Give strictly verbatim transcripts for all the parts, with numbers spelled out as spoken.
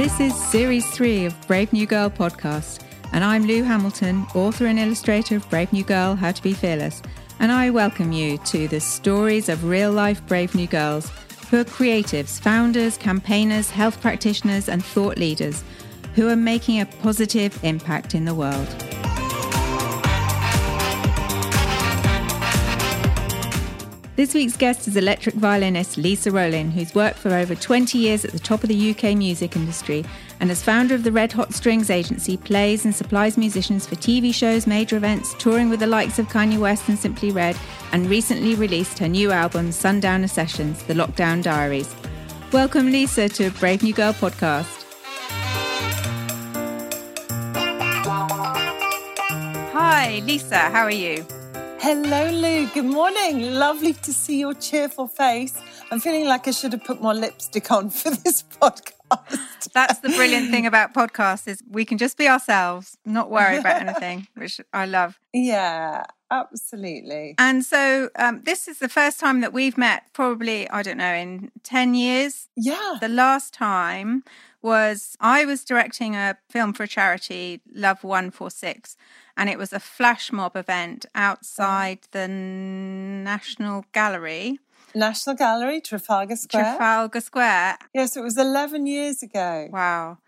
This is Series three of Brave New Girl podcast, and I'm Lou Hamilton, author and illustrator of Brave New Girl, How to Be Fearless, and I welcome you to the stories of real-life Brave New Girls who are creatives, founders, campaigners, health practitioners, and thought leaders who are making a positive impact in the world. This week's guest is electric violinist Lisa Rowling, who's worked for over twenty years at the top of the U K music industry and as founder of the Red Hot Strings Agency, plays and supplies musicians for T V shows, major events, touring with the likes of Kanye West and Simply Red, and recently released her new album, Sundowner Sessions, The Lockdown Diaries. Welcome, Lisa, to Brave New Girl podcast. Hi, Lisa, how are you? Hello, Lou. Good morning. Lovely to see your cheerful face. I'm feeling like I should have put more lipstick on for this podcast. That's the brilliant thing about podcasts, is we can just be ourselves, not worry about anything, which I love. Yeah, absolutely. And so um, this is the first time that we've met, probably, I don't know, in ten years. Yeah. The last time was I was directing a film for a charity, Love one forty-six, and it was a flash mob event outside the National Gallery. National Gallery, Trafalgar Square. Trafalgar Square. Yes, it was eleven years ago. Wow.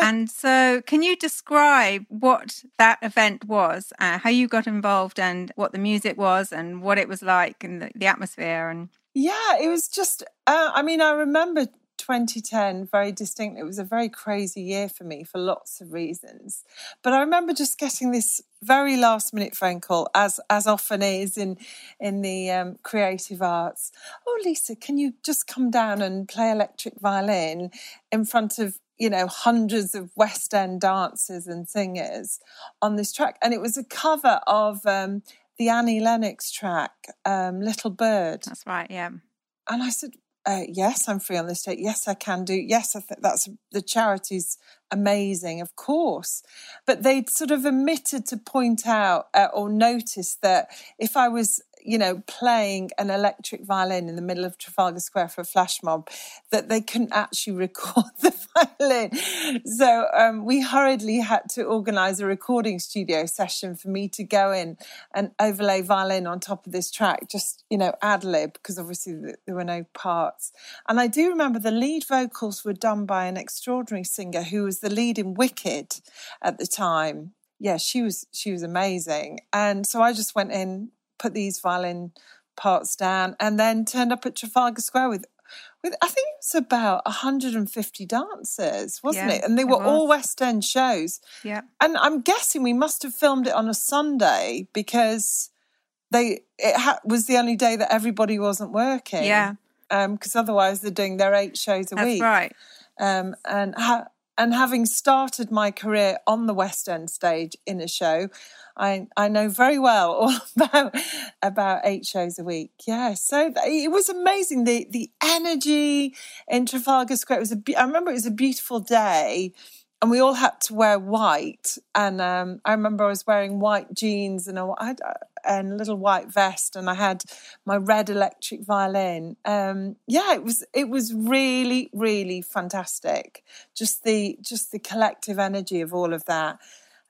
And so can you describe what that event was, uh, how you got involved and what the music was and what it was like and the, the atmosphere? And yeah, it was just, uh, I mean, I remember twenty ten very distinctly. It was a very crazy year for me for lots of reasons, but I remember just getting this very last minute phone call, as as often is in in the um, creative arts. Oh, Lisa, can you just come down and play electric violin in front of, you know, hundreds of West End dancers and singers on this track? And it was a cover of um, the Annie Lennox track, um, Little Bird. That's right, yeah. And I said, Uh, yes, I'm free on this date. Yes, I can do. Yes, I think that's the charity's amazing, of course. But they'd sort of omitted to point out uh, or notice that if I was, you know, playing an electric violin in the middle of Trafalgar Square for a flash mob, that they couldn't actually record the violin. So um, we hurriedly had to organise a recording studio session for me to go in and overlay violin on top of this track, just, you know, ad lib, because obviously there were no parts. And I do remember the lead vocals were done by an extraordinary singer who was the lead in Wicked at the time. Yeah, she was she was amazing. And so I just went in, put these violin parts down, and then turned up at Trafalgar Square with, with I think it was about one hundred fifty dancers, wasn't yeah, it? And they were all West End shows. Yeah. And I'm guessing we must have filmed it on a Sunday because they it ha- was the only day that everybody wasn't working. Yeah. Because um, otherwise they're doing their eight shows a That's week. That's right. Um, and ha- and having started my career on the West End stage in a show, I, I know very well all about about eight shows a week. Yeah, so it was amazing, the the energy in Trafalgar Square. It was a be- I remember it was a beautiful day, and we all had to wear white. And um, I remember I was wearing white jeans and a, I, and a little white vest, and I had my red electric violin. Um, yeah, it was it was really really fantastic. Just the just the collective energy of all of that.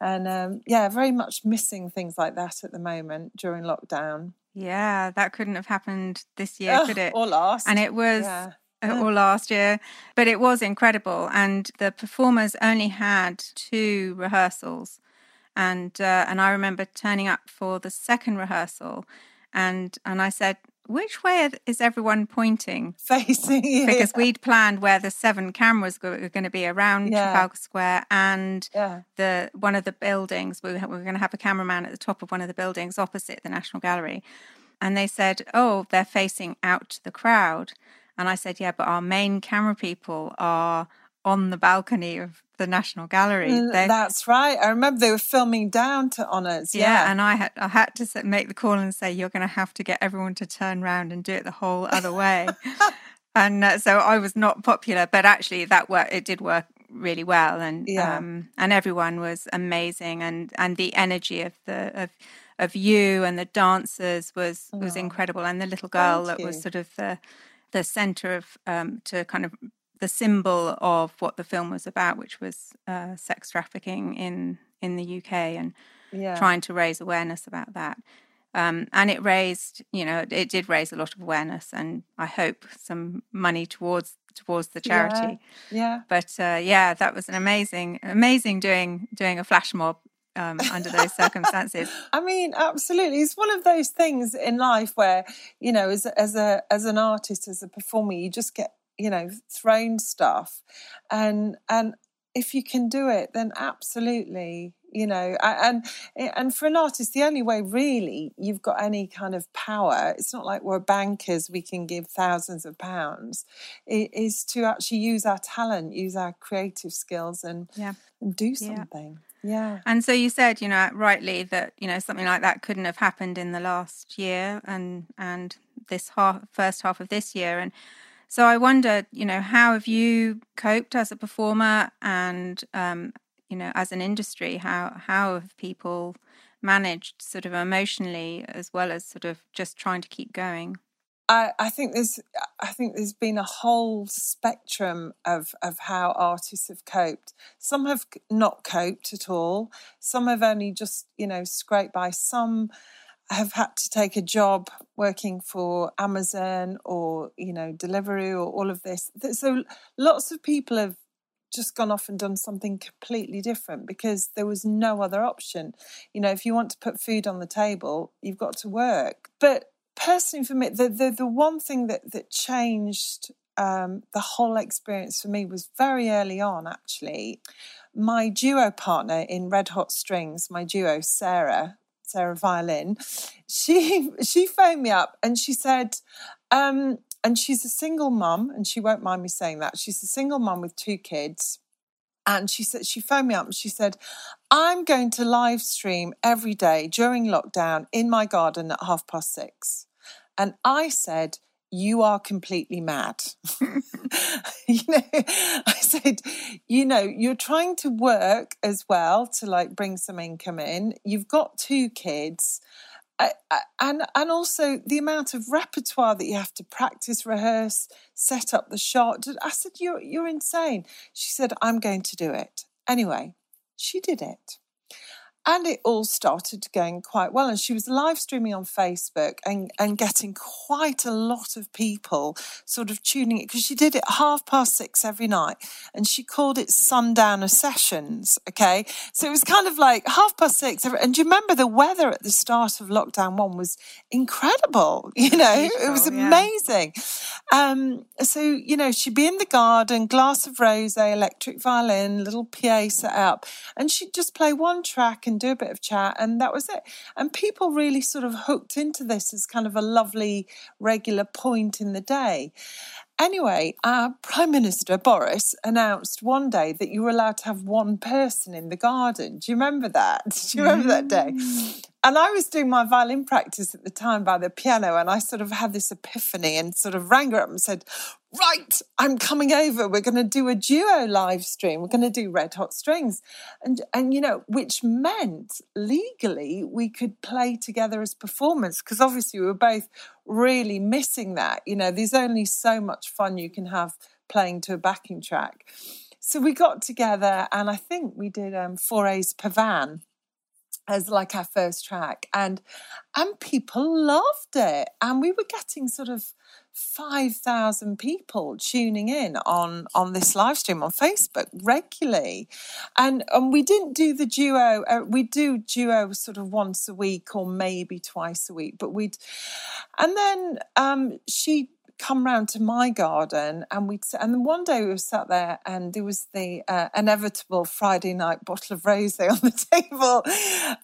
And, um, yeah, very much missing things like that at the moment during lockdown. Yeah, that couldn't have happened this year, oh, could it? Or last. And it was, yeah. or last year. But it was incredible. And the performers only had two rehearsals. And uh, and I remember turning up for the second rehearsal. And, and I said, which way is everyone pointing? Facing you. Because we'd planned where the seven cameras were going to be around yeah. Trafalgar Square and yeah. the one of the buildings. We were going to have a cameraman at the top of one of the buildings opposite the National Gallery. And they said, oh, they're facing out to the crowd. And I said, yeah, but our main camera people are on the balcony of the National Gallery. They're... That's right. I remember they were filming down to honours. Yeah, yeah, and I had I had to make the call and say, you're going to have to get everyone to turn round and do it the whole other way. And uh, so I was not popular, but actually that worked. It did work really well, and yeah. um, and everyone was amazing, and, and the energy of the of of you and the dancers was oh. was incredible, and the little girl Thank that you. was sort of the the centre of um, to kind of the symbol of what the film was about, which was uh, sex trafficking in, in the U K, and yeah. trying to raise awareness about that. Um, and it raised, you know, it did raise a lot of awareness, and I hope some money towards towards the charity. Yeah. yeah. But uh, yeah, that was an amazing, amazing doing doing a flash mob um, under those circumstances. I mean, absolutely, it's one of those things in life where, you know, as as a as an artist, as a performer, you just get, you know, thrown stuff, and and if you can do it, then absolutely. You know, and and for an artist, the only way really you've got any kind of power, it's not like we're bankers, we can give thousands of pounds, it is to actually use our talent, use our creative skills and, yeah. and do something. Yeah. yeah. And so you said, you know, rightly that, you know, something like that couldn't have happened in the last year and, and this half, first half of this year. And so I wonder, you know, how have you coped as a performer and, um, you know, as an industry, how how have people managed sort of emotionally as well as sort of just trying to keep going? I, I think there's I think there's been a whole spectrum of, of how artists have coped. Some have not coped at all. Some have only just, you know, scraped by. Some have had to take a job working for Amazon or, you know, Deliveroo or all of this. So lots of people have just gone off and done something completely different because there was no other option. You know, if you want to put food on the table, you've got to work. But personally for me, the the, the one thing that, that changed um, the whole experience for me was very early on, actually. My duo partner in Red Hot Strings, my duo, Sarah, Sarah Violin, she, she phoned me up and she said... Um, And she's a single mum, and she won't mind me saying that. She's a single mum with two kids. And she said, she phoned me up and she said, I'm going to live stream every day during lockdown in my garden at half past six. And I said, you are completely mad. You know, I said, you know, you're trying to work as well to like bring some income in. You've got two kids. I, I, and and also the amount of repertoire that you have to practice, rehearse, set up the shot. I said, you're, you're insane. She said, I'm going to do it. Anyway, she did it. And it all started going quite well. And she was live streaming on Facebook and, and getting quite a lot of people sort of tuning it, because she did it half past six every night. And she called it Sundowner Sessions, okay? So it was kind of like half past six. Every, and do you remember the weather at the start of lockdown one was incredible, you know? Beautiful, it was amazing. Yeah. Um, so, you know, she'd be in the garden, glass of rosé, electric violin, little P A set up. And she'd just play one track and do a bit of chat, and that was it. And people really sort of hooked into this as kind of a lovely regular point in the day. Anyway, our Prime Minister, Boris, announced one day that you were allowed to have one person in the garden. Do you remember that? Do you remember that day? And I was doing my violin practice at the time by the piano, and I sort of had this epiphany and sort of rang her up and said, right, I'm coming over. We're going to do a duo live stream. We're going to do Red Hot Strings. And, and you know, which meant legally we could play together as performers, because obviously we were both really missing that. You know, there's only so much fun you can have playing to a backing track. So we got together, and I think we did um, Foray's Pavane as like our first track, and and people loved it, and we were getting sort of five thousand people tuning in on, on this live stream on Facebook regularly. And and we didn't do the duo, uh, we do duo sort of once a week or maybe twice a week, but we'd, and then um, she come round to my garden, and we'd and then one day we were sat there, and there was the uh, inevitable Friday night bottle of rosé on the table,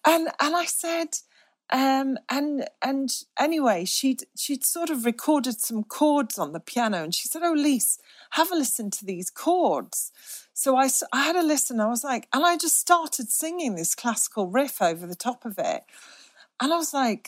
and and I said, um, and and anyway, she'd she'd sort of recorded some chords on the piano, and she said, "Oh, Lise, have a listen to these chords." So I I had a listen. I was like, and I just started singing this classical riff over the top of it, and I was like,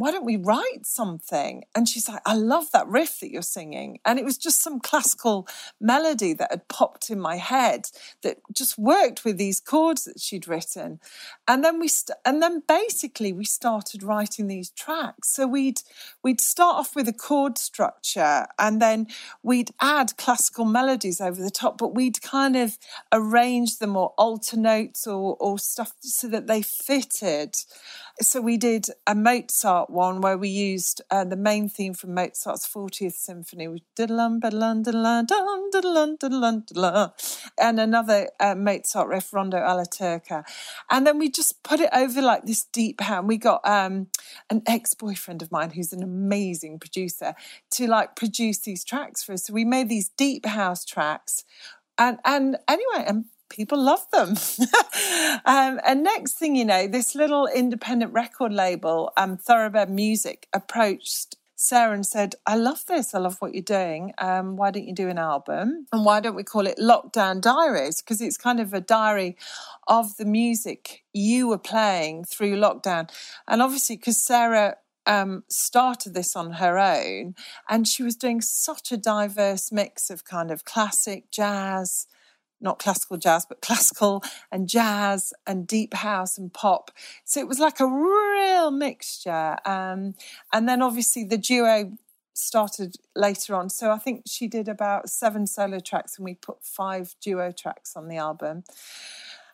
why don't we write something? And she's like, I love that riff that you're singing. And it was just some classical melody that had popped in my head that just worked with these chords that she'd written. And then we, st- and then basically we started writing these tracks. So we'd, we'd start off with a chord structure and then we'd add classical melodies over the top, but we'd kind of arrange them or alter notes or, or stuff so that they fitted. So we did a Mozart one where we used uh, the main theme from Mozart's fortieth Symphony, which and another uh, Mozart riff, Rondo alla turca. And then we just put it over like this deep hand. We got um, an ex-boyfriend of mine who's an amazing producer to like produce these tracks for us. So we made these deep house tracks. And, and anyway, and people love them. um, and next thing you know, this little independent record label, um, Thoroughbend Music, approached Sarah and said, I love this. I love what you're doing. Um, why don't you do an album? And why don't we call it Lockdown Diaries? Because it's kind of a diary of the music you were playing through lockdown. And obviously, because Sarah Um, started this on her own, and she was doing such a diverse mix of kind of classic jazz, not classical jazz, but classical and jazz and deep house and pop. So it was like a real mixture. Um, and then obviously the duo started later on. So I think she did about seven solo tracks and we put five duo tracks on the album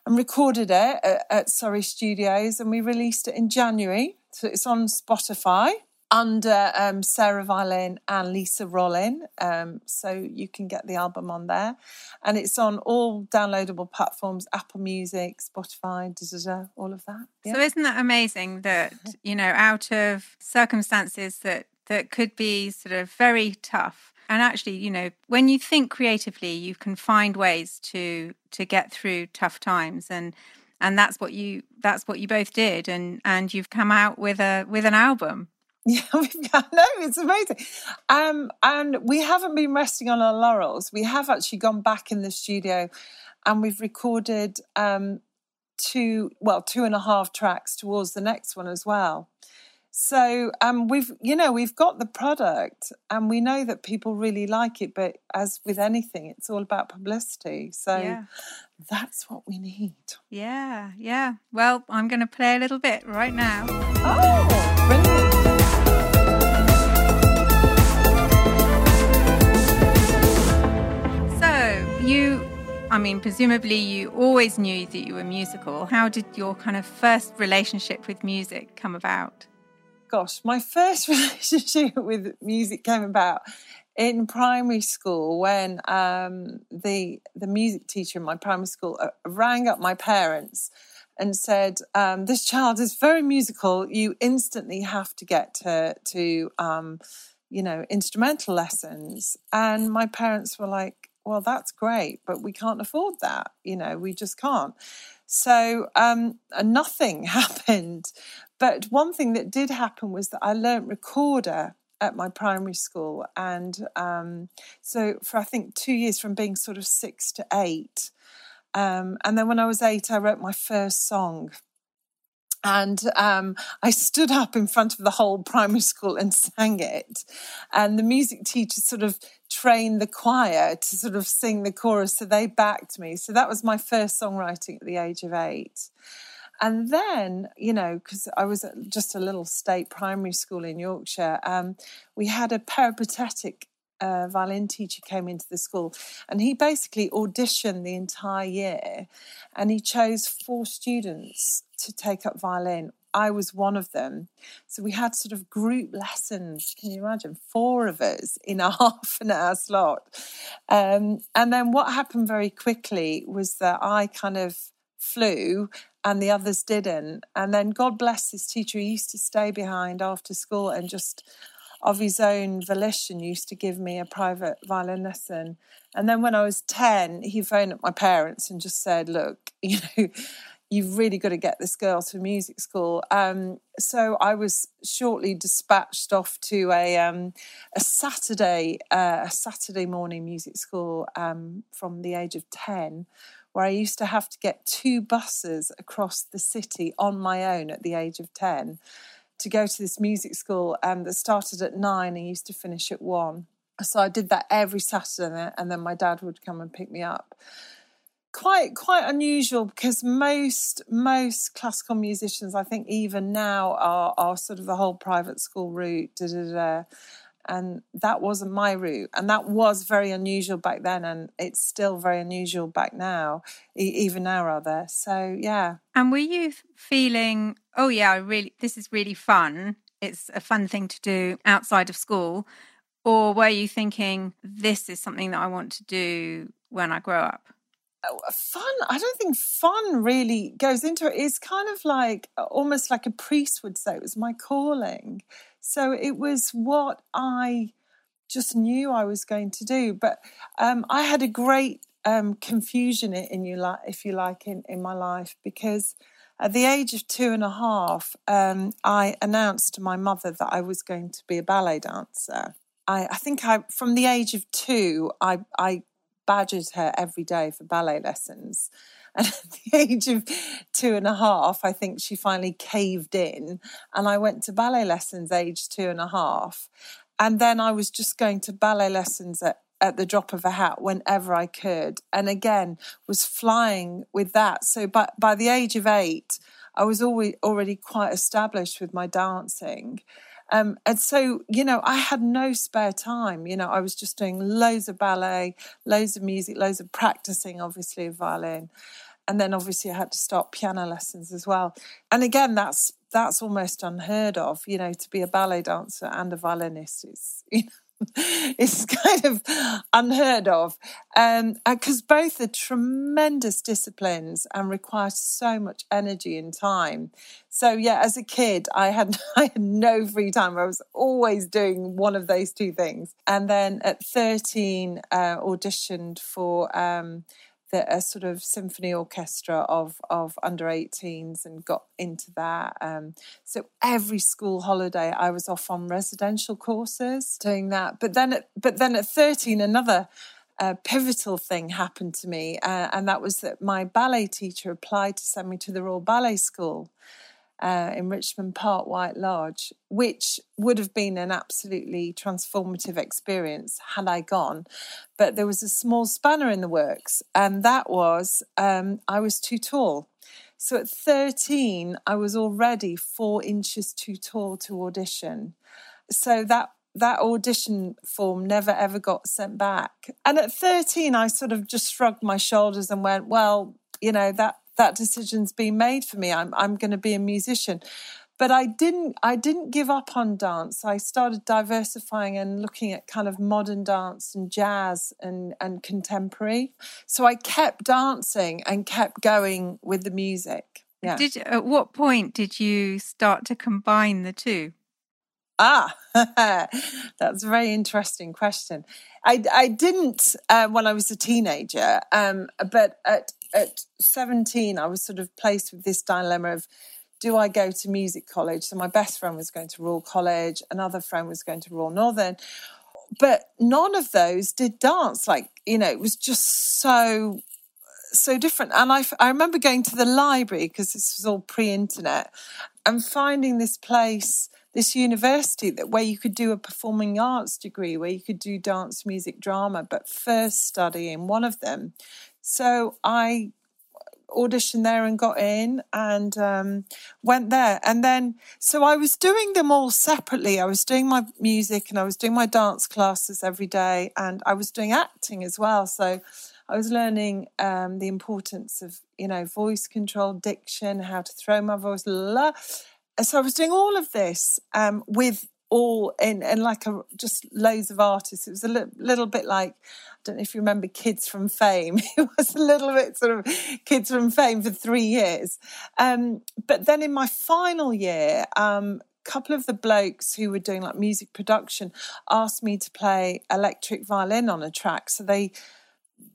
and recorded it at, at Surrey Studios, and we released it in January. So it's on Spotify under um, Sarah Violin and Lisa Rowling. Um, so you can get the album on there. And it's on all downloadable platforms, Apple Music, Spotify, da, da, da, all of that. Yeah. So isn't that amazing that, you know, out of circumstances that, that could be sort of very tough, and actually, you know, when you think creatively, you can find ways to to get through tough times. And And that's what you that's what you both did, and, and you've come out with a with an album. Yeah, I know, it's amazing. Um, and we haven't been resting on our laurels. We have actually gone back in the studio, and we've recorded um, two well two and a half tracks towards the next one as well. So um, we've you know we've got the product, and we know that people really like it. But as with anything, it's all about publicity. So. Yeah. That's what we need. Yeah, yeah. Well, I'm going to play a little bit right now. Oh, brilliant. So you, I mean, presumably you always knew that you were musical. How did your kind of first relationship with music come about? Gosh, my first relationship with music came about in primary school, when um, the the music teacher in my primary school uh, rang up my parents and said, um, this child is very musical, you instantly have to get her to, um, you know, instrumental lessons. And my parents were like, well, that's great, but we can't afford that, you know, we just can't. So um, nothing happened. But one thing that did happen was that I learnt recorder at my primary school, and um, so for I think two years from being sort of six to eight, um, and then when I was eight I wrote my first song, and um, I stood up in front of the whole primary school and sang it, and the music teacher sort of trained the choir to sort of sing the chorus, so they backed me. So that was my first songwriting at the age of eight. And then, you know, because I was at just a little state primary school in Yorkshire, um, we had a peripatetic uh, violin teacher came into the school, and he basically auditioned the entire year, and he chose four students to take up violin. I was one of them. So we had sort of group lessons, can you imagine, four of us in a half an hour slot. Um, and then what happened very quickly was that I kind of flew and the others didn't. And then God bless this teacher, he used to stay behind after school and just of his own volition used to give me a private violin lesson. And then when I was ten, he phoned up my parents and just said, look, you know, you've really got to get this girl to music school. Um, so I was shortly dispatched off to a um, a Saturday uh, a Saturday morning music school um, from the age of ten, where I used to have to get two buses across the city on my own at the age of ten to go to this music school um, that started at nine and used to finish at one. So I did that every Saturday, and then my dad would come and pick me up. Quite quite unusual, because most most classical musicians, I think even now, are are sort of the whole private school route, da da da. And that wasn't my route. And that was very unusual back then, and it's still very unusual back now, e- even now rather. So, yeah. And were you feeling, oh, yeah, I really, this is really fun. It's a fun thing to do outside of school. Or were you thinking, this is something that I want to do when I grow up? Fun, I don't think fun really goes into it. It's kind of like, almost like a priest would say, it was my calling. So it was what I just knew I was going to do. But um, I had a great um, confusion, in you like, if you like, in, in my life, because at the age of two and a half, um, I announced to my mother that I was going to be a ballet dancer. I, I think I, from the age of two, I, I badgered her every day for ballet lessons. And at the age of two and a half, I think she finally caved in, and I went to ballet lessons age two and a half. And then I was just going to ballet lessons at, at the drop of a hat whenever I could. And again, was flying with that. So by, by the age of eight, I was always, already quite established with my dancing. Um, and so, you know, I had no spare time. You know, I was just doing loads of ballet, loads of music, loads of practicing, obviously, of violin. And then obviously I had to start piano lessons as well. And again, that's that's almost unheard of, you know, to be a ballet dancer and a violinist. It's, you know, it's kind of unheard of. Um, because both are tremendous disciplines and require so much energy and time. So, yeah, as a kid, I had I had no free time. I was always doing one of those two things. And then at thirteen, uh, auditioned for... Um, the a sort of symphony orchestra of, of under eighteens, and got into that. Um, so every school holiday I was off on residential courses doing that. But then at, but then at thirteen, another uh, pivotal thing happened to me, uh, and that was that my ballet teacher applied to send me to the Royal Ballet School uh, in Richmond Park, White Lodge, which would have been an absolutely transformative experience had I gone. But there was a small spanner in the works, and that was um, I was too tall. So at thirteen, I was already four inches too tall to audition. So that that audition form never, ever got sent back. And at thirteen, I sort of just shrugged my shoulders and went, well, you know, that, that decision's been made for me. I'm I'm going to be a musician. But I didn't I didn't give up on dance. I started diversifying and looking at kind of modern dance and jazz and, and contemporary. So I kept dancing and kept going with the music. Yeah. Did you, at what point did you start to combine the two? Ah, that's a very interesting question. I, I didn't uh, when I was a teenager, um, but at, at seventeen, I was sort of placed with this dilemma of, do I go to music college? So my best friend was going to Royal College. Another friend was going to Royal Northern. But none of those did dance. Like, you know, it was just so, so different. And I, I remember going to the library, because this was all pre-internet, and finding this place, this university that where you could do a performing arts degree, where you could do dance, music, drama, but first study in one of them. So I auditioned there and got in, and um, went there. And then, so I was doing them all separately. I was doing my music and I was doing my dance classes every day, and I was doing acting as well. So I was learning um, the importance of, you know, voice control, diction, how to throw my voice. Blah. So I was doing all of this um, with all in, and like a, just loads of artists. It was a li- little bit like, I don't know if you remember Kids from Fame. It was a little bit sort of Kids from Fame for three years. Um, but then in my final year, um, a couple of the blokes who were doing like music production asked me to play electric violin on a track. So they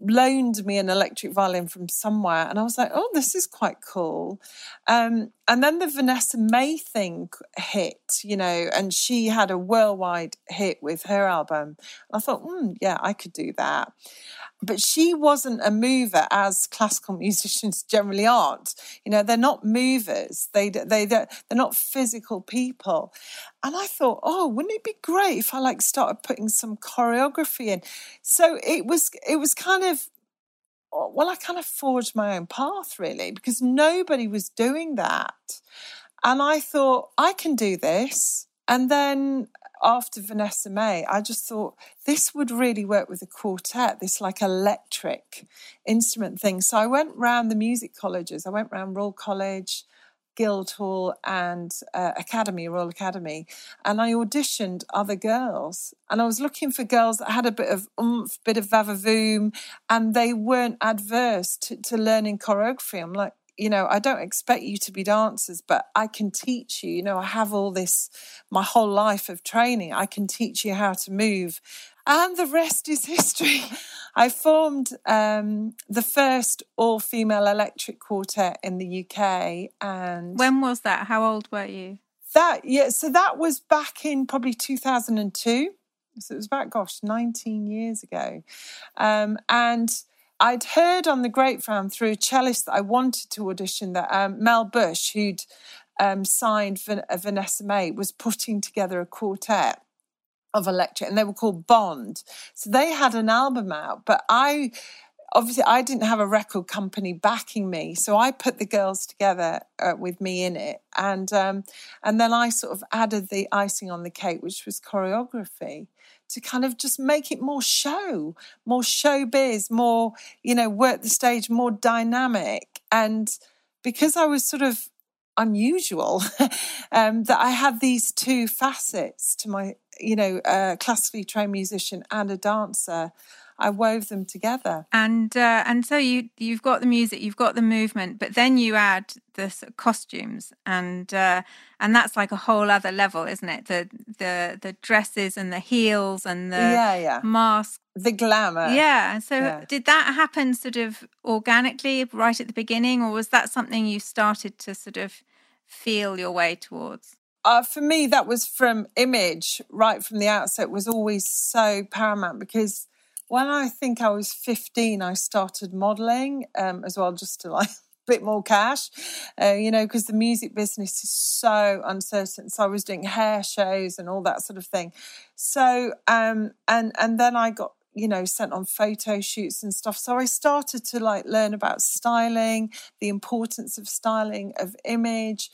loaned me an electric violin from somewhere, and I was like, oh, this is quite cool. Um, and then the Vanessa Mae thing hit, you know, and she had a worldwide hit with her album. I thought, mm, yeah, I could do that. But she wasn't a mover, as classical musicians generally aren't. You know, they're not movers. They, they, they're, they're not physical people. And I thought, oh, wouldn't it be great if I, like, started putting some choreography in? So it was, it was kind of, well, I kind of forged my own path, really, because nobody was doing that. And I thought, I can do this. And then after Vanessa Mae, I just thought this would really work with a quartet, this like electric instrument thing. So I went round the music colleges. I went round Royal College, Guildhall and uh, Academy, Royal Academy. And I auditioned other girls. And I was looking for girls that had a bit of oomph, bit of vavavoom, and they weren't adverse to, to learning choreography. I'm like, you know, I don't expect you to be dancers, but I can teach you. You know, I have all this, my whole life of training. I can teach you how to move. And the rest is history. I formed um, the first all-female electric quartet in the U K. And when was that? How old were you? That yeah, so that was back in probably two thousand two. So it was about, gosh, nineteen years ago. Um, and I'd heard on the grapevine through a cellist that I wanted to audition that um, Mel Bush, who'd um, signed Van- uh, Vanessa Mae, was putting together a quartet of electric, and they were called Bond. So they had an album out, but I... Obviously, I didn't have a record company backing me, so I put the girls together uh, with me in it, and um, and then I sort of added the icing on the cake, which was choreography, to kind of just make it more show, more showbiz, more, you know, work the stage, more dynamic. And because I was sort of unusual, um, that I had these two facets to my, you know, uh, classically trained musician and a dancer. I wove them together, and uh, and so you you've got the music, you've got the movement, but then you add the sort of costumes, and uh, and that's like a whole other level, isn't it? The the the dresses and the heels and the yeah, yeah. mask, the glamour. Yeah. So yeah. Did that happen sort of organically right at the beginning, or was that something you started to sort of feel your way towards? Uh, for me, that was from image right from the outset. Was always so paramount because. When I think I was fifteen, I started modelling um, as well, just to like a bit more cash, uh, you know, because the music business is so uncertain. So I was doing hair shows and all that sort of thing. So um, and and then I got, you know, sent on photo shoots and stuff. So I started to like learn about styling, the importance of styling, of image,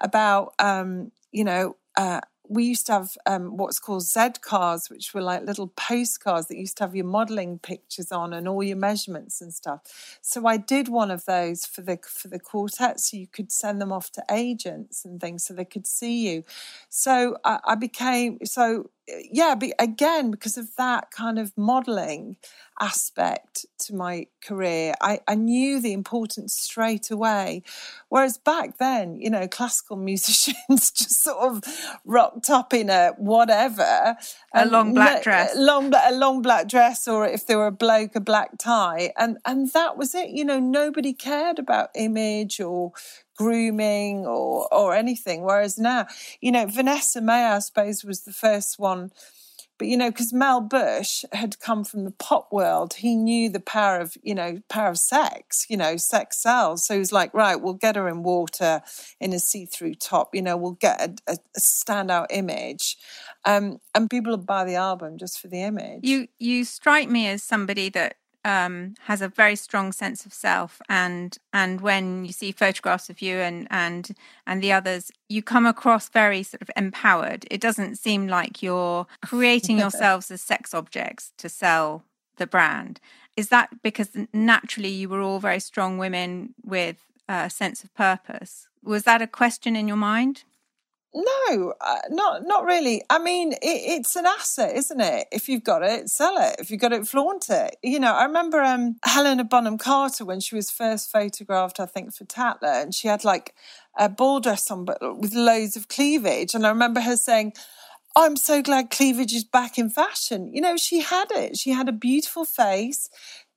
about um, you know. Uh, We used to have um, what's called Z cars, which were like little postcards that used to have your modelling pictures on and all your measurements and stuff. So I did one of those for the for the quartet, so you could send them off to agents and things, so they could see you. So I, I became so yeah, but again because of that kind of modelling aspect to my career, I, I knew the importance straight away. Whereas back then, you know, classical musicians just sort of rocked up in a whatever. A long black dress. Long, a long black dress, or if they were a bloke, a black tie. And, and that was it. You know, nobody cared about image or grooming or, or anything. Whereas now, you know, Vanessa Mae, I suppose, was the first one. But, you know, because Mel Bush had come from the pop world, he knew the power of, you know, power of sex, you know, sex sells. So he was like, right, we'll get her in water in a see-through top, you know, we'll get a, a, a standout image. Um, and people would buy the album just for the image. You you strike me as somebody that um, has a very strong sense of self. And and when you see photographs of you and, and, and the others, you come across very sort of empowered. It doesn't seem like you're creating yourselves as sex objects to sell the brand. Is that because naturally you were all very strong women with a sense of purpose? Was that a question in your mind? No, not not really. I mean, it, it's an asset, isn't it? If you've got it, sell it. If you've got it, flaunt it. You know, I remember um, Helena Bonham Carter when she was first photographed, I think, for Tatler, and she had like a ball dress on, but with loads of cleavage. And I remember her saying, oh, I'm so glad cleavage is back in fashion. You know, she had it. She had a beautiful face.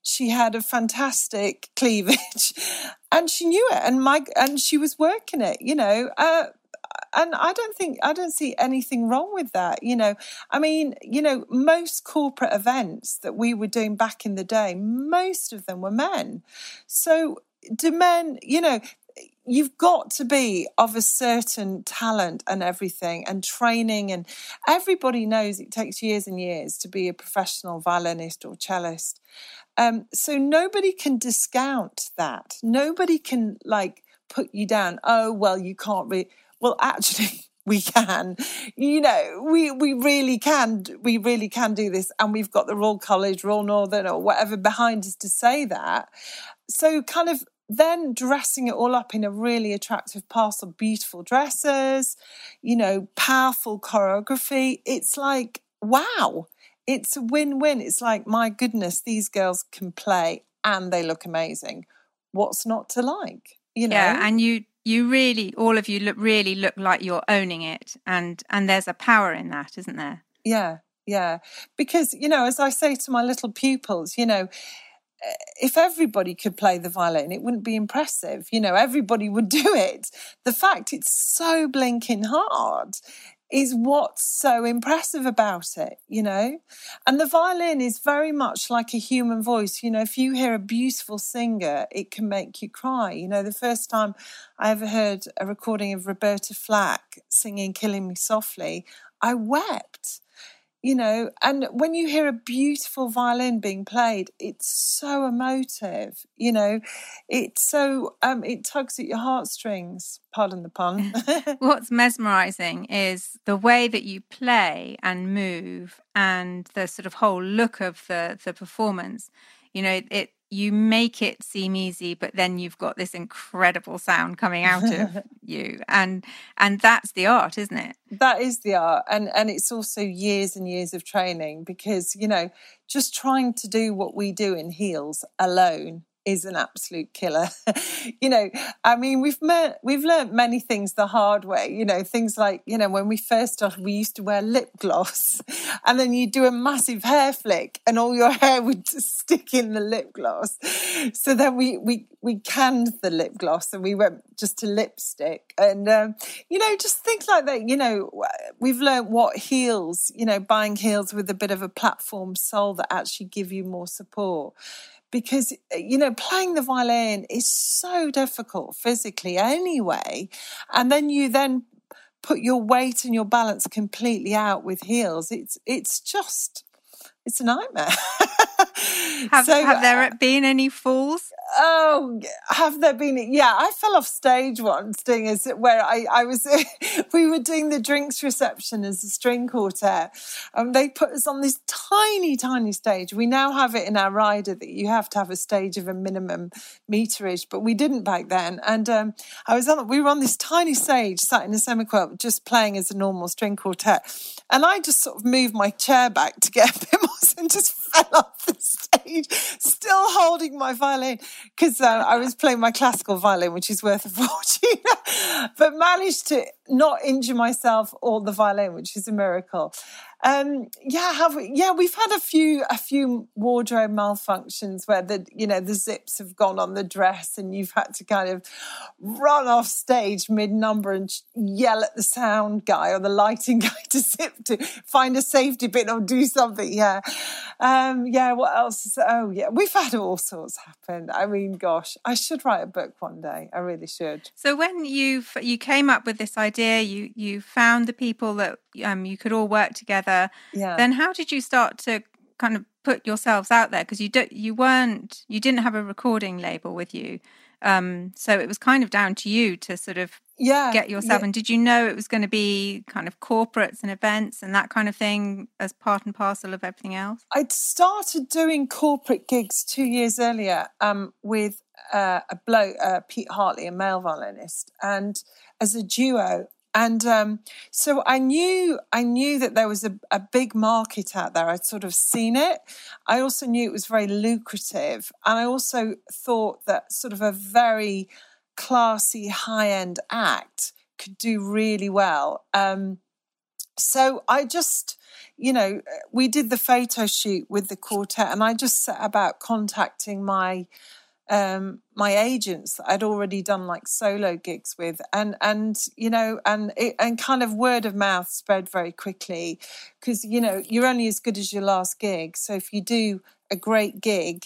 She had a fantastic cleavage and she knew it, and my and she was working it, you know. Uh, and I don't think, I don't see anything wrong with that, you know. I mean, you know, most corporate events that we were doing back in the day, most of them were men. So do men, you know, you've got to be of a certain talent and everything and training, and everybody knows it takes years and years to be a professional violinist or cellist. Um, so nobody can discount that. Nobody can, like, put you down. Oh, well, you can't really... Well, actually, we can. You know, we, we really can. We really can do this. And we've got the Royal College, Royal Northern or whatever behind us to say that. So kind of then dressing it all up in a really attractive parcel, beautiful dresses, you know, powerful choreography. It's like, wow, it's a win-win. It's like, my goodness, these girls can play and they look amazing. What's not to like, you know? Yeah, and you you really, all of you look really look like you're owning it, and and there's a power in that, isn't there? Yeah, yeah. Because, you know, as I say to my little pupils, you know, if everybody could play the violin, it wouldn't be impressive. You know, everybody would do it. The fact it's so blinking hard is what's so impressive about it, you know. And the violin is very much like a human voice. You know, if you hear a beautiful singer, it can make you cry. You know, the first time I ever heard a recording of Roberta Flack singing Killing Me Softly, I wept. You know, and when you hear a beautiful violin being played, it's so emotive, you know. It's so, um, it tugs at your heartstrings, pardon the pun. What's mesmerising is the way that you play and move and the sort of whole look of the, the performance. You know, it you make it seem easy, but then you've got this incredible sound coming out of you. And and that's the art, isn't it? That is the art, and and it's also years and years of training, because, you know, just trying to do what we do in heels alone is an absolute killer. You know, I mean, we've mer- we've learned many things the hard way, you know, things like, you know, when we first started, we used to wear lip gloss, and then you do a massive hair flick and all your hair would just stick in the lip gloss. So then we we, we canned the lip gloss and we went just to lipstick, and, um, you know, just things like that. You know, we've learned what heels, you know, buying heels with a bit of a platform sole that actually give you more support. Because, you know, playing the violin is so difficult physically anyway. And then you then put your weight and your balance completely out with heels. It's it's just, it's a nightmare. have, so, have there been any falls? Oh, have there been? Yeah, I fell off stage once doing this, where I, I was, we were doing the drinks reception as a string quartet, and they put us on this tiny, tiny stage. We now have it in our rider that you have to have a stage of a minimum meterage, but we didn't back then. And um, I was on, we were on this tiny stage, sat in a semiquartet, just playing as a normal string quartet. And I just sort of moved my chair back to get a bit more, and just fell off the stage, still holding my violin, because uh, I was playing my classical violin, which is worth a fortune, but managed to not injure myself or the violin, which is a miracle. Um, yeah, have we, yeah, we've had a few a few wardrobe malfunctions where the you know the zips have gone on the dress and you've had to kind of run off stage mid-number and yell at the sound guy or the lighting guy to zip to find a safety pin or do something. Yeah, um, yeah. What else? Oh, yeah, we've had all sorts happen. I mean, gosh, I should write a book one day. I really should. So when you you came up with this idea, you you found the people that um you could all work together. Yeah. Then how did you start to kind of put yourselves out there? Because you don't, you weren't, you didn't have a recording label with you, um, so it was kind of down to you to sort of yeah, get yourself. Yeah. And did you know it was going to be kind of corporates and events and that kind of thing as part and parcel of everything else? I'd started doing corporate gigs two years earlier um, with uh, a bloke, uh, Pete Hartley, a male violinist, and as a duo. And um, so I knew I knew that there was a, a big market out there. I'd sort of seen it. I also knew it was very lucrative. And I also thought that sort of a very classy, high-end act could do really well. Um, So I just, you know, we did the photo shoot with the quartet, and I just set about contacting my um, my agents that I'd already done like solo gigs with, and and you know, and it, and kind of word of mouth spread very quickly, because you know you're only as good as your last gig. So if you do a great gig,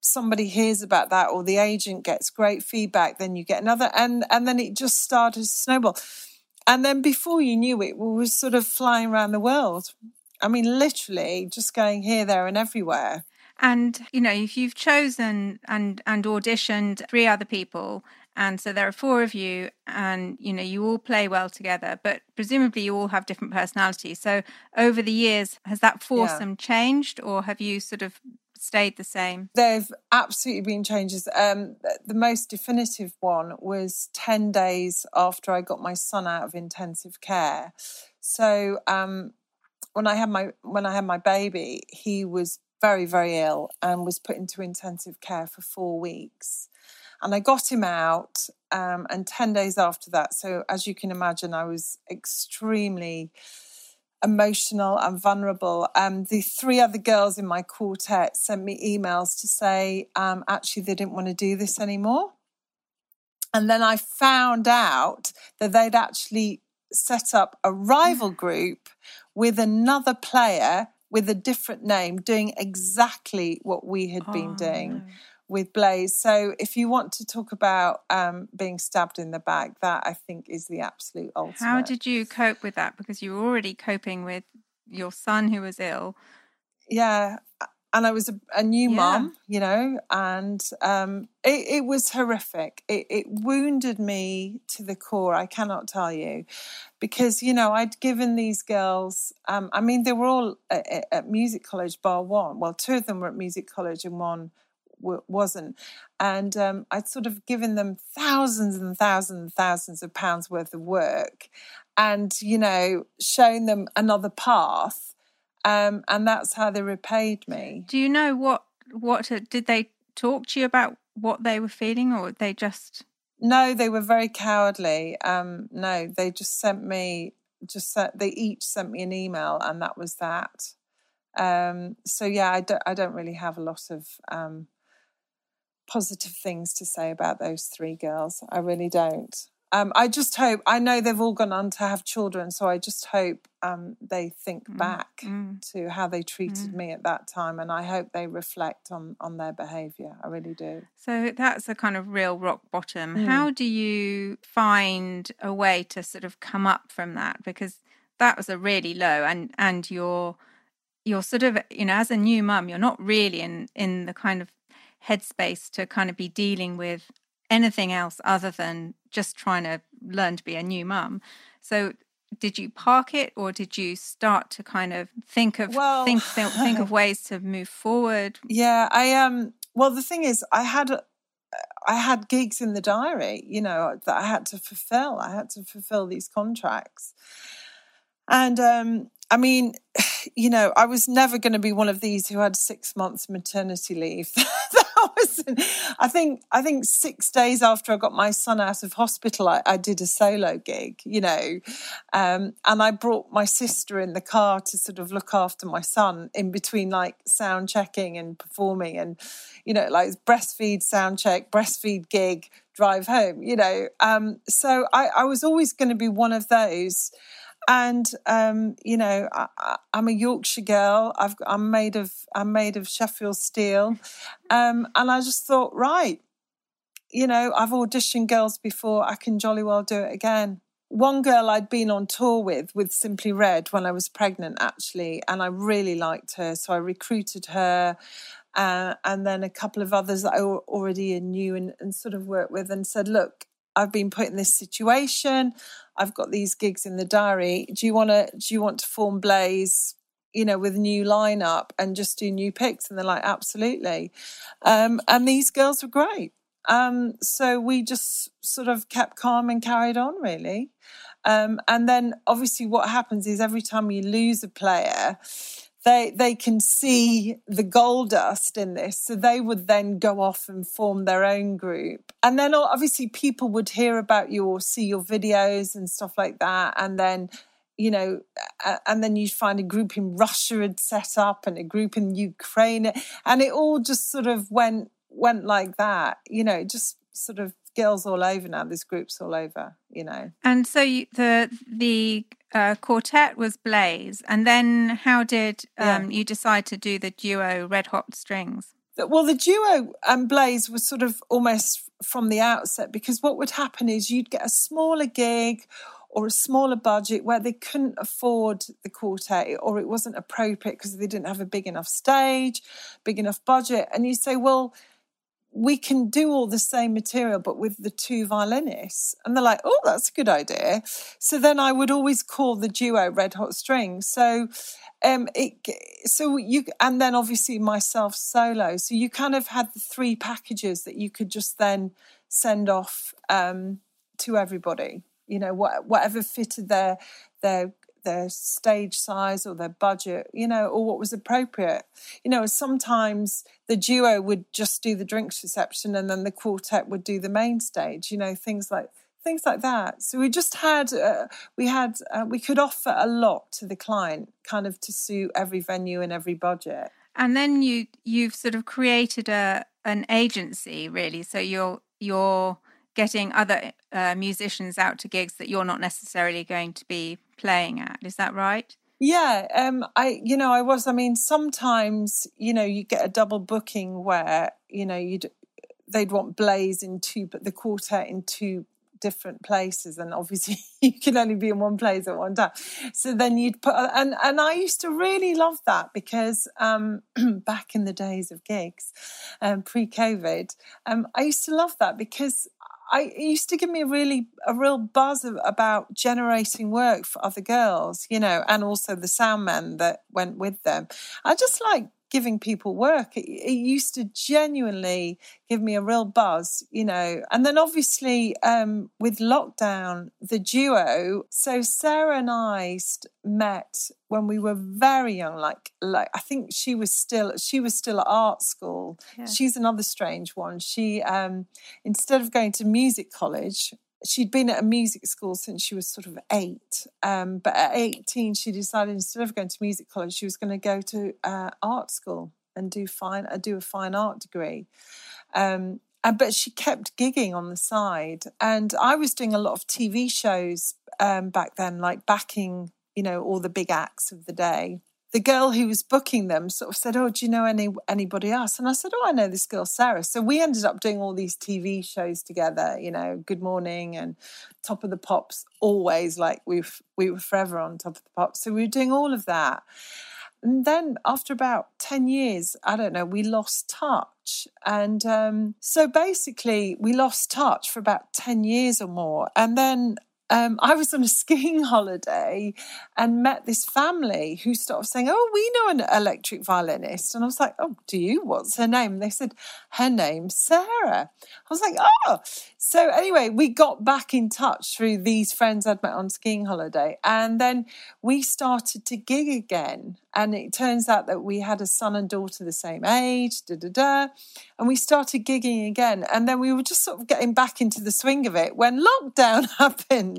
somebody hears about that, or the agent gets great feedback, then you get another, and and then it just started to snowball. And then before you knew it, we were sort of flying around the world. I mean, literally just going here, there and everywhere. And, you know, if you've chosen and, and auditioned three other people, and so there are four of you, and, you know, you all play well together, but presumably you all have different personalities. So over the years, has that foursome yeah. changed, or have you sort of stayed the same? There've absolutely been changes. Um, the most definitive one was ten days after I got my son out of intensive care. So, um, When I had my when I had my baby, he was very, very ill and was put into intensive care for four weeks. And I got him out, um, and ten days after that, so as you can imagine, I was extremely emotional and vulnerable. Um, the three other girls in my quartet sent me emails to say um, actually they didn't want to do this anymore. And then I found out that they'd actually set up a rival group with another player with a different name doing exactly what we had oh, been doing no. with Blaze. So if you want to talk about um, being stabbed in the back, that I think is the absolute ultimate. How did you cope with that? Because you were already coping with your son who was ill. Yeah, and I was a, a new yeah. mum, you know, and um, it, it was horrific. It, it wounded me to the core, I cannot tell you, because, you know, I'd given these girls, um, I mean, they were all at, at music college bar one. Well, two of them were at music college and one w- wasn't. And um, I'd sort of given them thousands and thousands and thousands of pounds worth of work and, you know, shown them another path. Um, and that's how they repaid me. Do you know what, what, did they talk to you about what they were feeling, or they just? No, they were very cowardly. Um, no, they just sent me, just sent, they each sent me an email, and that was that. Um, so yeah, I don't, I don't really have a lot of um, positive things to say about those three girls. I really don't. Um, I just hope, I know they've all gone on to have children, so I just hope um, they think mm, back mm, to how they treated mm. me at that time, and I hope they reflect on, on their behaviour. I really do. So that's a kind of real rock bottom. Mm. How do you find a way to sort of come up from that? Because that was a really low, and, and you're, you're sort of, you know, as a new mum, you're not really in, in the kind of headspace to kind of be dealing with anything else other than just trying to learn to be a new mum. So did you park it, or did you start to kind of think of well, think, think think of ways to move forward? Yeah, I um well the thing is I had I had gigs in the diary, you know, that I had to fulfill. I had to fulfill these contracts. And um I mean, you know, I was never going to be one of these who had six months maternity leave. That was, I think, I think six days after I got my son out of hospital, I, I did a solo gig, you know, um, and I brought my sister in the car to sort of look after my son in between, like sound checking and performing, and you know, like breastfeed, sound check, breastfeed gig, drive home, you know. Um, so I, I was always going to be one of those. And um, you know, I, I, I'm a Yorkshire girl. I've, I'm made of I'm made of Sheffield steel, um, and I just thought, right, you know, I've auditioned girls before. I can jolly well do it again. One girl I'd been on tour with with Simply Red when I was pregnant, actually, and I really liked her, so I recruited her, uh, and then a couple of others that I already knew and, and sort of worked with, and said, look, I've been put in this situation. I've got these gigs in the diary. Do you want to? Do you want to form Blaze? You know, with a new lineup and just do new picks? And they're like, absolutely. Um, and these girls were great. Um, so we just sort of kept calm and carried on, really. Um, and then obviously, what happens is every time you lose a player, They they can see the gold dust in this, so they would then go off and form their own group. And then obviously people would hear about you or see your videos and stuff like that, and then, you know, and then you'd find a group in Russia had set up and a group in Ukraine, and it all just sort of went went like that, you know, just sort of girls all over now, there's groups all over, you know. And so you, the the uh, quartet was Blaze, and then how did um, yeah. you decide to do the duo Red Hot Strings? Well, the duo and Blaze was sort of almost from the outset, because what would happen is you'd get a smaller gig or a smaller budget where they couldn't afford the quartet, or it wasn't appropriate because they didn't have a big enough stage, big enough budget. And you say, well, we can do all the same material but with the two violinists. And they're like, oh, that's a good idea. So then I would always call the duo Red Hot Strings. So um, it, so you, and then obviously myself solo. So you kind of had the three packages that you could just then send off um, to everybody, you know, wh- whatever fitted their their their stage size or their budget, you know, or what was appropriate. You know, sometimes the duo would just do the drinks reception and then the quartet would do the main stage, you know, things like things like that. So we just had, uh, we had, uh, we could offer a lot to the client, kind of to suit every venue and every budget. And then you, you've sort of created a an agency, really. So you're, you're getting other uh, musicians out to gigs that you're not necessarily going to be playing at, is that right? Yeah, um, I, you know, I was, I mean, sometimes, you know, you get a double booking where, you know, you'd, they'd want Blaze in two, but the quartet in two different places, and obviously you can only be in one place at one time. So then you'd put, and, and I used to really love that because um, back in the days of gigs, um, pre-COVID, um, I used to love that because I, it used to give me a really a real buzz of, about generating work for other girls, you know, and also the sound men that went with them. I just like giving people work. It, it used to genuinely give me a real buzz, you know. And then obviously um, with lockdown, the duo, so Sarah and I met when we were very young, like like I think she was still she was still at art school. Yeah. She's another strange one. She um, instead of going to music college, she'd been at a music school since she was sort of eight, um, but at eighteen she decided instead of going to music college she was going to go to uh, art school and do fine uh, do a fine art degree. Um, and, but she kept gigging on the side, and I was doing a lot of T V shows um, back then, like backing, you know, all the big acts of the day. The girl who was booking them sort of said, oh, do you know any anybody else? And I said, oh, I know this girl, Sarah. So we ended up doing all these T V shows together, you know, Good Morning and Top of the Pops, always, like we we were forever on Top of the Pops. So we were doing all of that. And then after about ten years, I don't know, we lost touch. And um, so basically we lost touch for about ten years or more. And then Um, I was on a skiing holiday and met this family who started saying, oh, we know an electric violinist. And I was like, oh, do you? What's her name? And they said, her name's Sarah. I was like, oh. So anyway, we got back in touch through these friends I'd met on skiing holiday. And then we started to gig again. And it turns out that we had a son and daughter the same age, da da da. And we started gigging again. And then we were just sort of getting back into the swing of it when lockdown happened.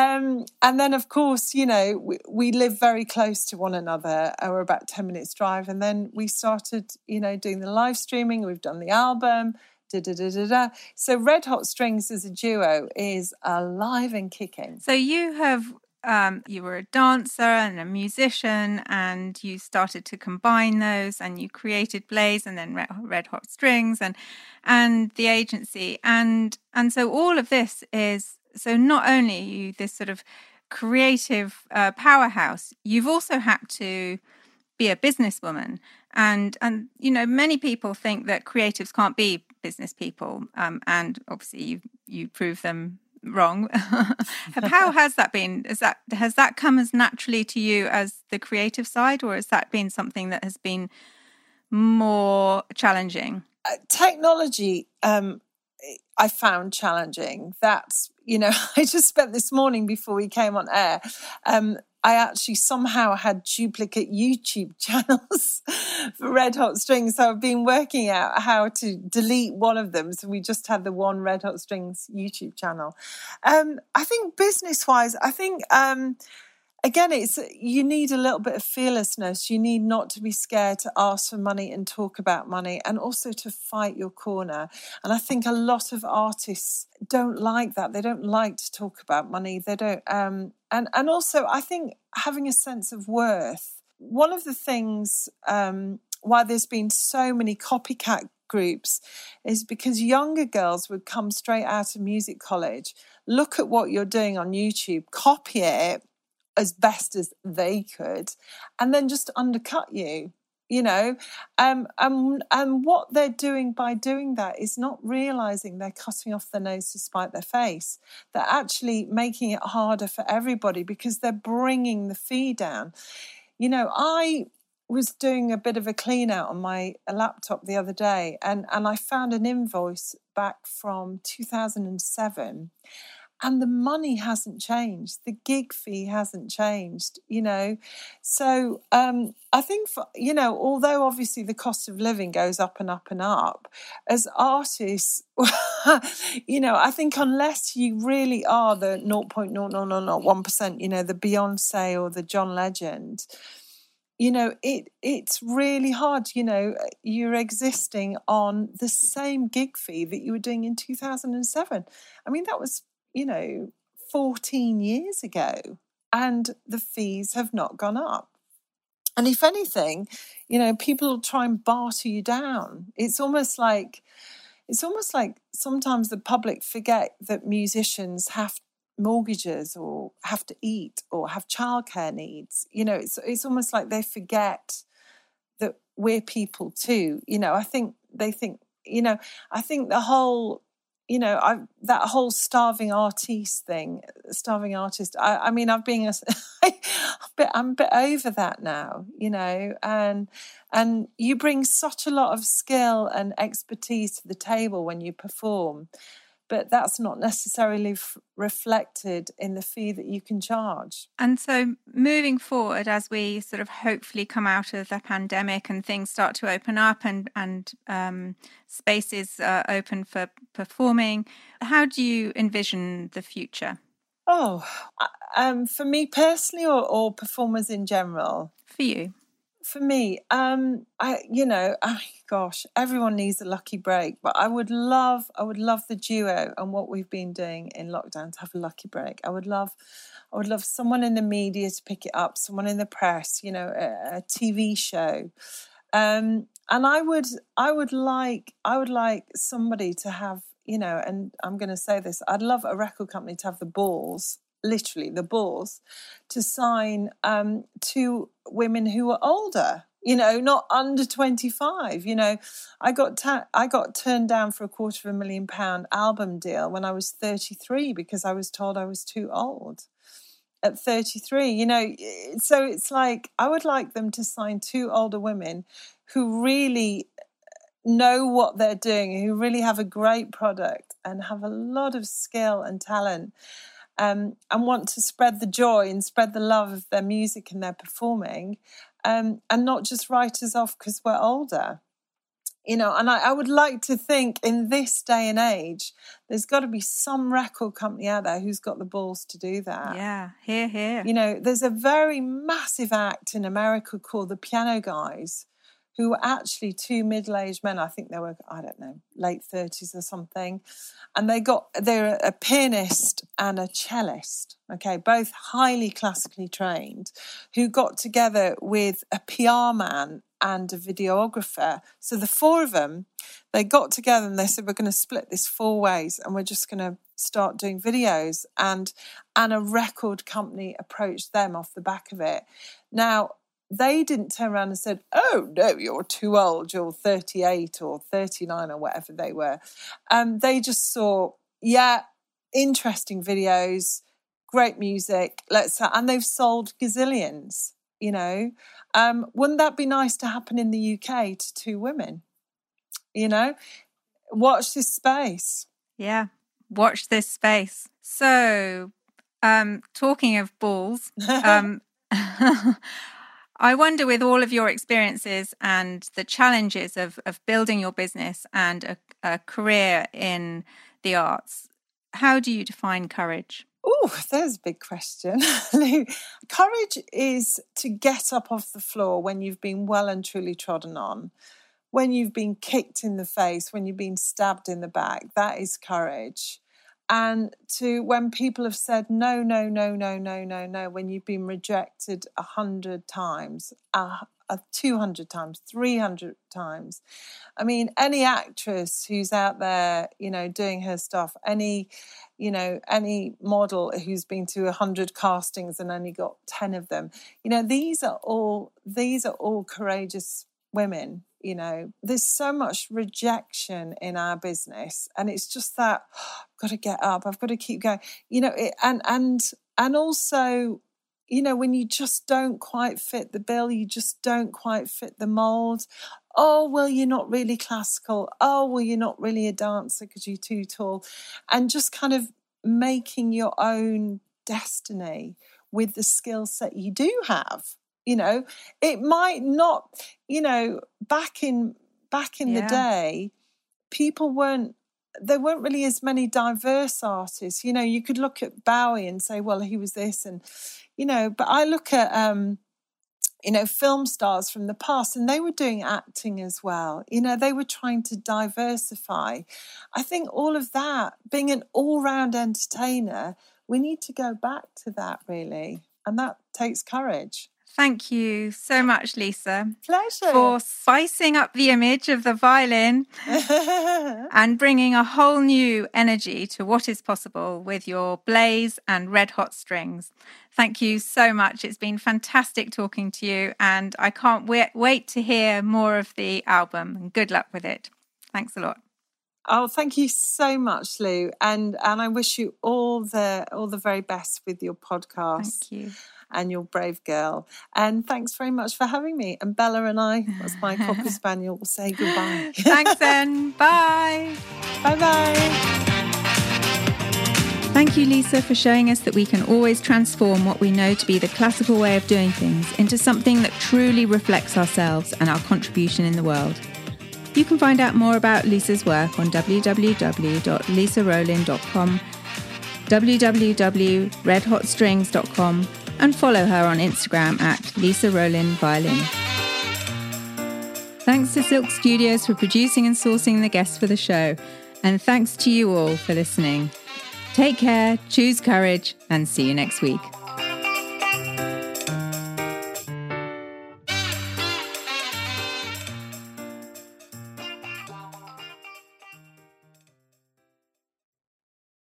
Um, and then, of course, you know, we, we live very close to one another. We're about ten minutes drive. And then we started, you know, doing the live streaming. We've done the album. Da, da, da, da, da. So Red Hot Strings as a duo is alive and kicking. So you have... Um, you were a dancer and a musician, and you started to combine those, and you created Blaze, and then Red Hot Strings, and and the agency, and and so all of this is so not only are you this sort of creative uh, powerhouse, you've also had to be a businesswoman, and and you know many people think that creatives can't be business people, um, and obviously you you prove them wrong. How has that been? Is that has that come as naturally to you as the creative side, or has that been something that has been more challenging? Uh, technology, um, I found challenging. That's you know, I just spent this morning before we came on air. Um, I actually somehow had duplicate YouTube channels for Red Hot Strings. So I've been working out how to delete one of them. So we just had the one Red Hot Strings YouTube channel. Um, I think business-wise, I think um, again, it's you need a little bit of fearlessness. You need not to be scared to ask for money and talk about money, and also to fight your corner. And I think a lot of artists don't like that. They don't like to talk about money. They don't. Um, and, and also, I think having a sense of worth. One of the things um, why there's been so many copycat groups is because younger girls would come straight out of music college, look at what you're doing on YouTube, copy it as best as they could, and then just undercut you, you know. Um, and, and what they're doing by doing that is not realising they're cutting off their nose to spite their face. They're actually making it harder for everybody because they're bringing the fee down. You know, I was doing a bit of a clean out on my laptop the other day, and, and I found an invoice back from two thousand seven, and the money hasn't changed. The gig fee hasn't changed, you know. So um, I think, for, you know, although obviously the cost of living goes up and up and up, as artists, you know, I think unless you really are the zero point zero zero zero zero one percent, you know, the Beyonce or the John Legend, you know, it it's really hard. You know, you're existing on the same gig fee that you were doing in two thousand seven. I mean, that was, you know, fourteen years ago, and the fees have not gone up. And if anything, you know, people try and barter you down. It's almost like, it's almost like sometimes the public forget that musicians have mortgages or have to eat or have childcare needs. You know, it's it's almost like they forget that we're people too. You know, I think they think, you know, I think the whole, you know, I, that whole starving artist thing, starving artist, I, I mean, I've been, a, a bit, I'm a bit over that now, you know, and and you bring such a lot of skill and expertise to the table when you perform, but that's not necessarily f- reflected in the fee that you can charge. And so moving forward, as we sort of hopefully come out of the pandemic and things start to open up and, and um, spaces are open for performing, how do you envision the future? Oh, um, for me personally, or, or performers in general? For you. For me, um, I you know, oh gosh, everyone needs a lucky break, but I would love, I would love the duo and what we've been doing in lockdown to have a lucky break. I would love, I would love someone in the media to pick it up, someone in the press, you know, a, a T V show, um, and I would, I would like, I would like somebody to have, you know, and I'm going to say this, I'd love a record company to have the balls. Literally the balls to sign um, two women who are older, you know, not under twenty-five. You know, I got ta- I got turned down for a quarter of a million pound album deal when I was thirty-three because I was told I was too old at thirty-three. You know, so it's like I would like them to sign two older women who really know what they're doing, who really have a great product and have a lot of skill and talent. Um, and want to spread the joy and spread the love of their music and their performing, um, and not just write us off because we're older. You know, and I, I would like to think in this day and age, there's got to be some record company out there who's got the balls to do that. Yeah, hear, hear. You know, there's a very massive act in America called the Piano Guys, who were actually two middle-aged men. I think they were, I don't know, late thirties or something. And they got, they're a pianist and a cellist, okay, both highly classically trained, who got together with a P R man and a videographer. So the four of them, they got together and they said, we're going to split this four ways and we're just going to start doing videos. And, and a record company approached them off the back of it. Now, they didn't turn around and said, oh, no, you're too old, you're thirty-eight or thirty-nine or whatever they were. Um, they just saw, yeah, interesting videos, great music, let's ha- and they've sold gazillions, you know. Um, wouldn't that be nice to happen in the U K to two women, you know? Watch this space. Yeah, watch this space. So um, talking of balls... Um, I wonder, with all of your experiences and the challenges of, of building your business and a, a career in the arts, how do you define courage? Oh, there's a big question. Courage is to get up off the floor when you've been well and truly trodden on, when you've been kicked in the face, when you've been stabbed in the back. That is courage. And to when people have said no, no, no, no, no, no, no, when you've been rejected a hundred times, uh, uh, two hundred times, three hundred times. I mean, any actress who's out there, you know, doing her stuff, any, you know, any model who's been to a hundred castings and only got ten of them, you know, these are all, these are all courageous women. You know, there's so much rejection in our business, and it's just that oh, I've got to get up, I've got to keep going. You know, it, and and and also, you know, when you just don't quite fit the bill, you just don't quite fit the mold. Oh, well, you're not really classical. Oh, well, you're not really a dancer because you're too tall, and just kind of making your own destiny with the skill set you do have. You know, it might not, you know, back in back in yeah. the day, people weren't, there weren't really as many diverse artists. You know, you could look at Bowie and say, well, he was this and, you know, but I look at, um, you know, film stars from the past, and they were doing acting as well. You know, they were trying to diversify. I think all of that, being an all-round entertainer, we need to go back to that really. And that takes courage. Thank you so much, Lisa. Pleasure. For spicing up the image of the violin and bringing a whole new energy to what is possible with your Blaze and Red Hot Strings. Thank you so much. It's been fantastic talking to you, and I can't wait, wait to hear more of the album, and good luck with it. Thanks a lot. Oh, thank you so much, Lou. And and I wish you all the all the very best with your podcast. Thank you. And your Brave Girl. And thanks very much for having me. And Bella and I, that's my Cocker Spaniel, will say goodbye. Thanks then. Bye. Bye-bye. Thank you, Lisa, for showing us that we can always transform what we know to be the classical way of doing things into something that truly reflects ourselves and our contribution in the world. You can find out more about Lisa's work on w w w dot lisa rowland dot com, w w w dot red hot strings dot com, and follow her on Instagram at Lisa Rowling Violin. Thanks to Silk Studios for producing and sourcing the guests for the show. And thanks to you all for listening. Take care, choose courage, and see you next week.